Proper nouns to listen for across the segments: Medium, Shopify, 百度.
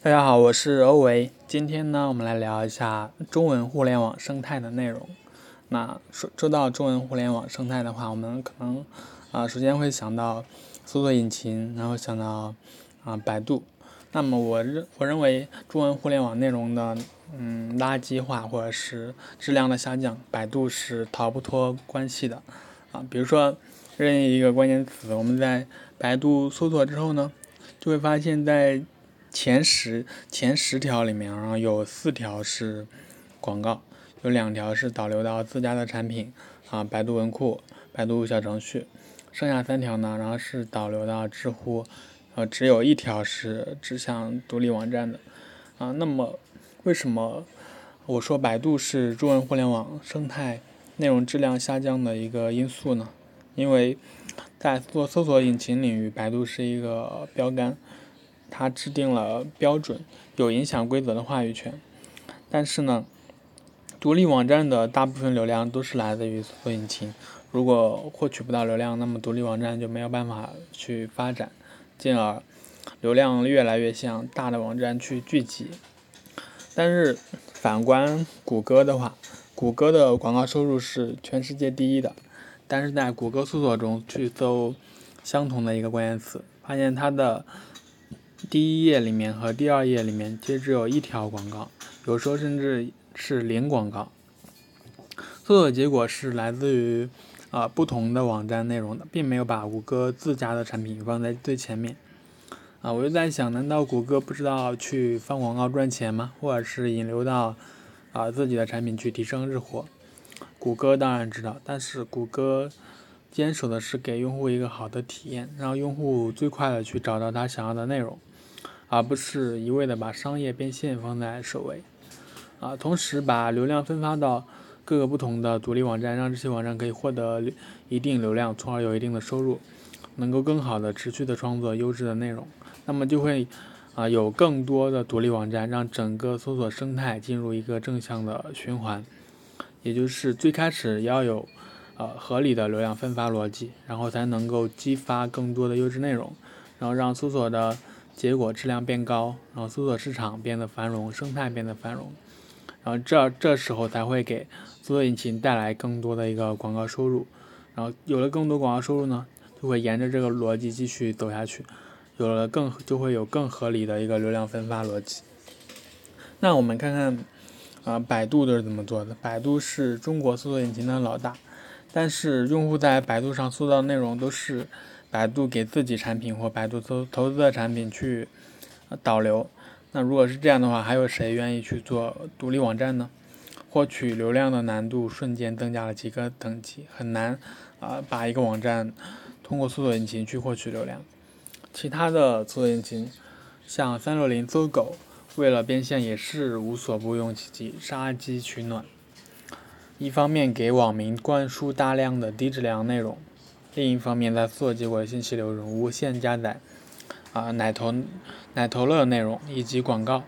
大家好，我是欧维。今天呢，我们来聊一下中文互联网生态的内容。那说到中文互联网生态的话，我们可能首先会想到搜索引擎，然后想到百度。那么我认为中文互联网内容的垃圾化或者是质量的下降，百度是逃不脱关系的比如说任意一个关键词，我们在百度搜索之后呢，就会发现在前十条里面，然后有4条是广告，有2条是导流到自家的产品百度文库、百度小程序，剩下3条呢，然后是导流到知乎，只有1条是指向独立网站的那么为什么我说百度是中文互联网生态内容质量下降的一个因素呢？因为在做搜索引擎领域，百度是一个标杆，它制定了标准，有影响规则的话语权。但是呢，独立网站的大部分流量都是来自于搜索引擎，如果获取不到流量，那么独立网站就没有办法去发展，进而流量越来越向大的网站去聚集。但是反观谷歌的话，谷歌的广告收入是全世界第一的，但是在谷歌搜索中去搜相同的一个关键词，发现它的第一页里面和第二页里面皆只有1条广告，有时候甚至是0广告。搜索结果是来自于不同的网站内容的，并没有把谷歌自家的产品放在最前面我就在想，难道谷歌不知道去放广告赚钱吗？或者是引流到自己的产品去提升日活？谷歌当然知道，但是谷歌坚守的是给用户一个好的体验，让用户最快的去找到他想要的内容，而不是一味的把商业变现放在首位同时把流量分发到各个不同的独立网站，让这些网站可以获得一定流量，从而有一定的收入，能够更好的持续的创作优质的内容。那么就会有更多的独立网站，让整个搜索生态进入一个正向的循环。也就是最开始要有合理的流量分发逻辑，然后才能够激发更多的优质内容，然后让搜索的结果质量变高，然后搜索市场变得繁荣，生态变得繁荣，然后这时候才会给搜索引擎带来更多的一个广告收入。然后有了更多广告收入呢，就会沿着这个逻辑继续走下去，就会有更合理的一个流量分发逻辑。那我们看看百度都是怎么做的。百度是中国搜索引擎的老大，但是用户在百度上搜到的内容都是百度给自己产品或百度投资的产品去导流。那如果是这样的话，还有谁愿意去做独立网站呢？获取流量的难度瞬间增加了几个等级，很难把一个网站通过搜索引擎去获取流量。其他的搜索引擎像360、搜狗，为了变现也是无所不用其极，杀鸡取暖。一方面给网民灌输大量的低质量内容，另一方面在搜索结果的信息流中无限加载奶头乐内容以及广告，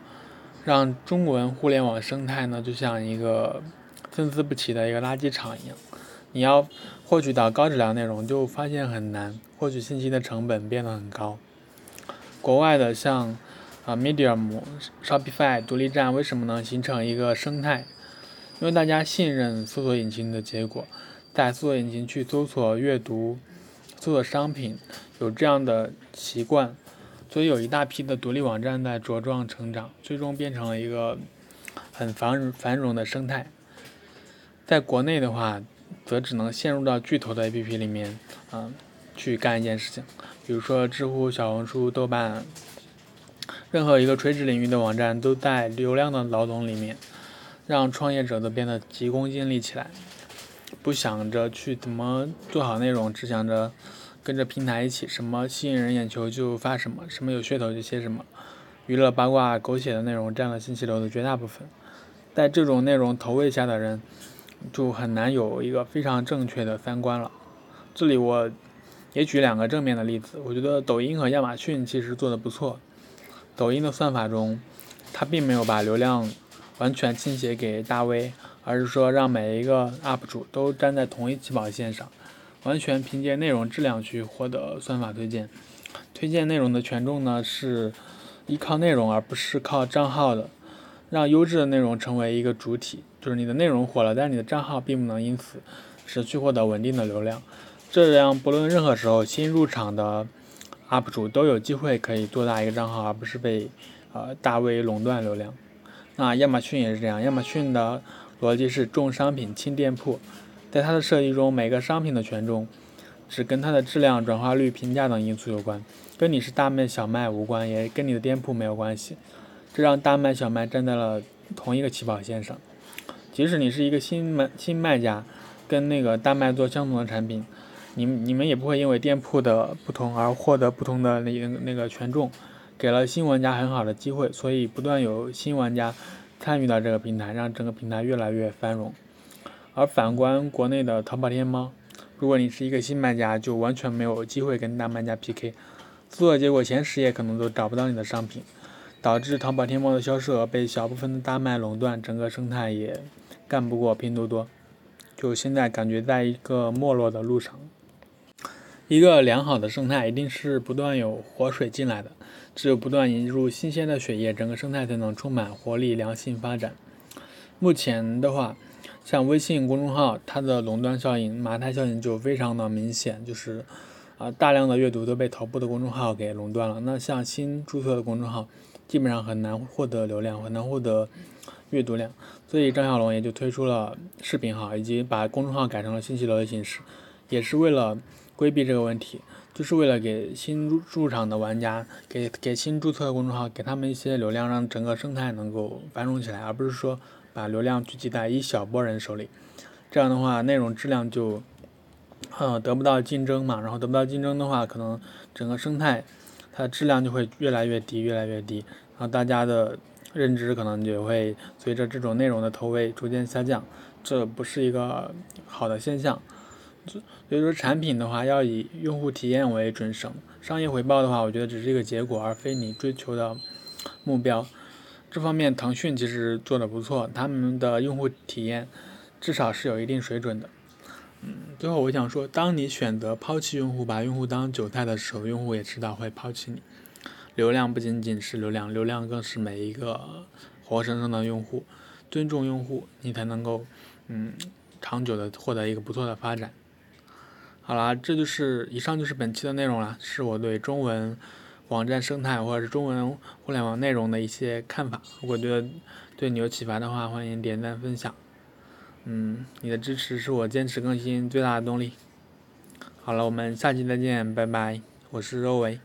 让中文互联网生态呢就像一个参差不齐的一个垃圾场一样。你要获取到高质量内容就发现很难，获取信息的成本变得很高。国外的像Medium、Shopify 独立站为什么能形成一个生态？因为大家信任搜索引擎的结果，在搜索引擎去搜索阅读、搜索商品，有这样的习惯，所以有一大批的独立网站在茁壮成长，最终变成了一个很繁荣的生态。在国内的话，则只能陷入到巨头的 APP 里面去干一件事情，比如说知乎、小红书、豆瓣，任何一个垂直领域的网站都在流量的牢笼里面，让创业者都变得急功近利起来，不想着去怎么做好内容，只想着跟着平台一起，什么吸引人眼球就发什么，什么有噱头就写什么，娱乐八卦狗血的内容占了信息流的绝大部分。在这种内容投喂下的人，就很难有一个非常正确的三观了。这里我也举2个正面的例子，我觉得抖音和亚马逊其实做得不错。抖音的算法中，它并没有把流量完全倾斜给大 V， 而是说让每一个 UP 主都站在同一起跑线上，完全凭借内容质量去获得算法推荐。推荐内容的权重呢，是依靠内容而不是靠账号的，让优质的内容成为一个主体，就是你的内容火了，但你的账号并不能因此持续获得稳定的流量，这样不论任何时候新入场的 UP 主都有机会可以做大一个账号，而不是被大 V 垄断流量。那亚马逊也是这样，亚马逊的逻辑是重商品轻店铺，在它的设计中，每个商品的权重只跟它的质量、转化率、评价等因素有关，跟你是大卖小卖无关，也跟你的店铺没有关系，这让大卖小卖站在了同一个起跑线上。即使你是一个新卖家，跟那个大卖做相同的产品，你们也不会因为店铺的不同而获得不同的那个权重，给了新玩家很好的机会，所以不断有新玩家参与到这个平台，让整个平台越来越繁荣。而反观国内的淘宝、天猫，如果你是一个新卖家，就完全没有机会跟大卖家 PK， 做的结果前10页可能都找不到你的商品，导致淘宝、天猫的销售额被小部分的大卖垄断，整个生态也干不过拼多多，就现在感觉在一个没落的路上。一个良好的生态一定是不断有活水进来的，只有不断引入新鲜的血液，整个生态才能充满活力，良性发展。目前的话，像微信公众号，它的垄断效应、马太效应就非常的明显，就是大量的阅读都被头部的公众号给垄断了。那像新注册的公众号，基本上很难获得流量，很难获得阅读量，所以张小龙也就推出了视频号，以及把公众号改成了信息流的形式，也是为了规避这个问题，就是为了给新入场的玩家，给新注册的公众号，给他们一些流量，让整个生态能够繁荣起来，而不是说把流量聚集在一小波人手里。这样的话，内容质量就得不到竞争嘛，然后得不到竞争的话，可能整个生态它的质量就会越来越低，越来越低，然后大家的认知可能也会随着这种内容的投喂逐渐下降，这不是一个好的现象。所以说产品的话要以用户体验为准绳，商业回报的话我觉得只是一个结果，而非你追求的目标。这方面腾讯其实做的不错，他们的用户体验至少是有一定水准的。最后我想说，当你选择抛弃用户，把用户当韭菜的时候，用户也迟早会抛弃你。流量不仅仅是流量，流量更是每一个活生生的用户。尊重用户，你才能够长久的获得一个不错的发展。好啦，以上就是本期的内容啦，是我对中文网站生态或者是中文互联网内容的一些看法。如果觉得对你有启发的话，欢迎点赞分享。你的支持是我坚持更新最大的动力。好了，我们下期再见，拜拜，我是肉维。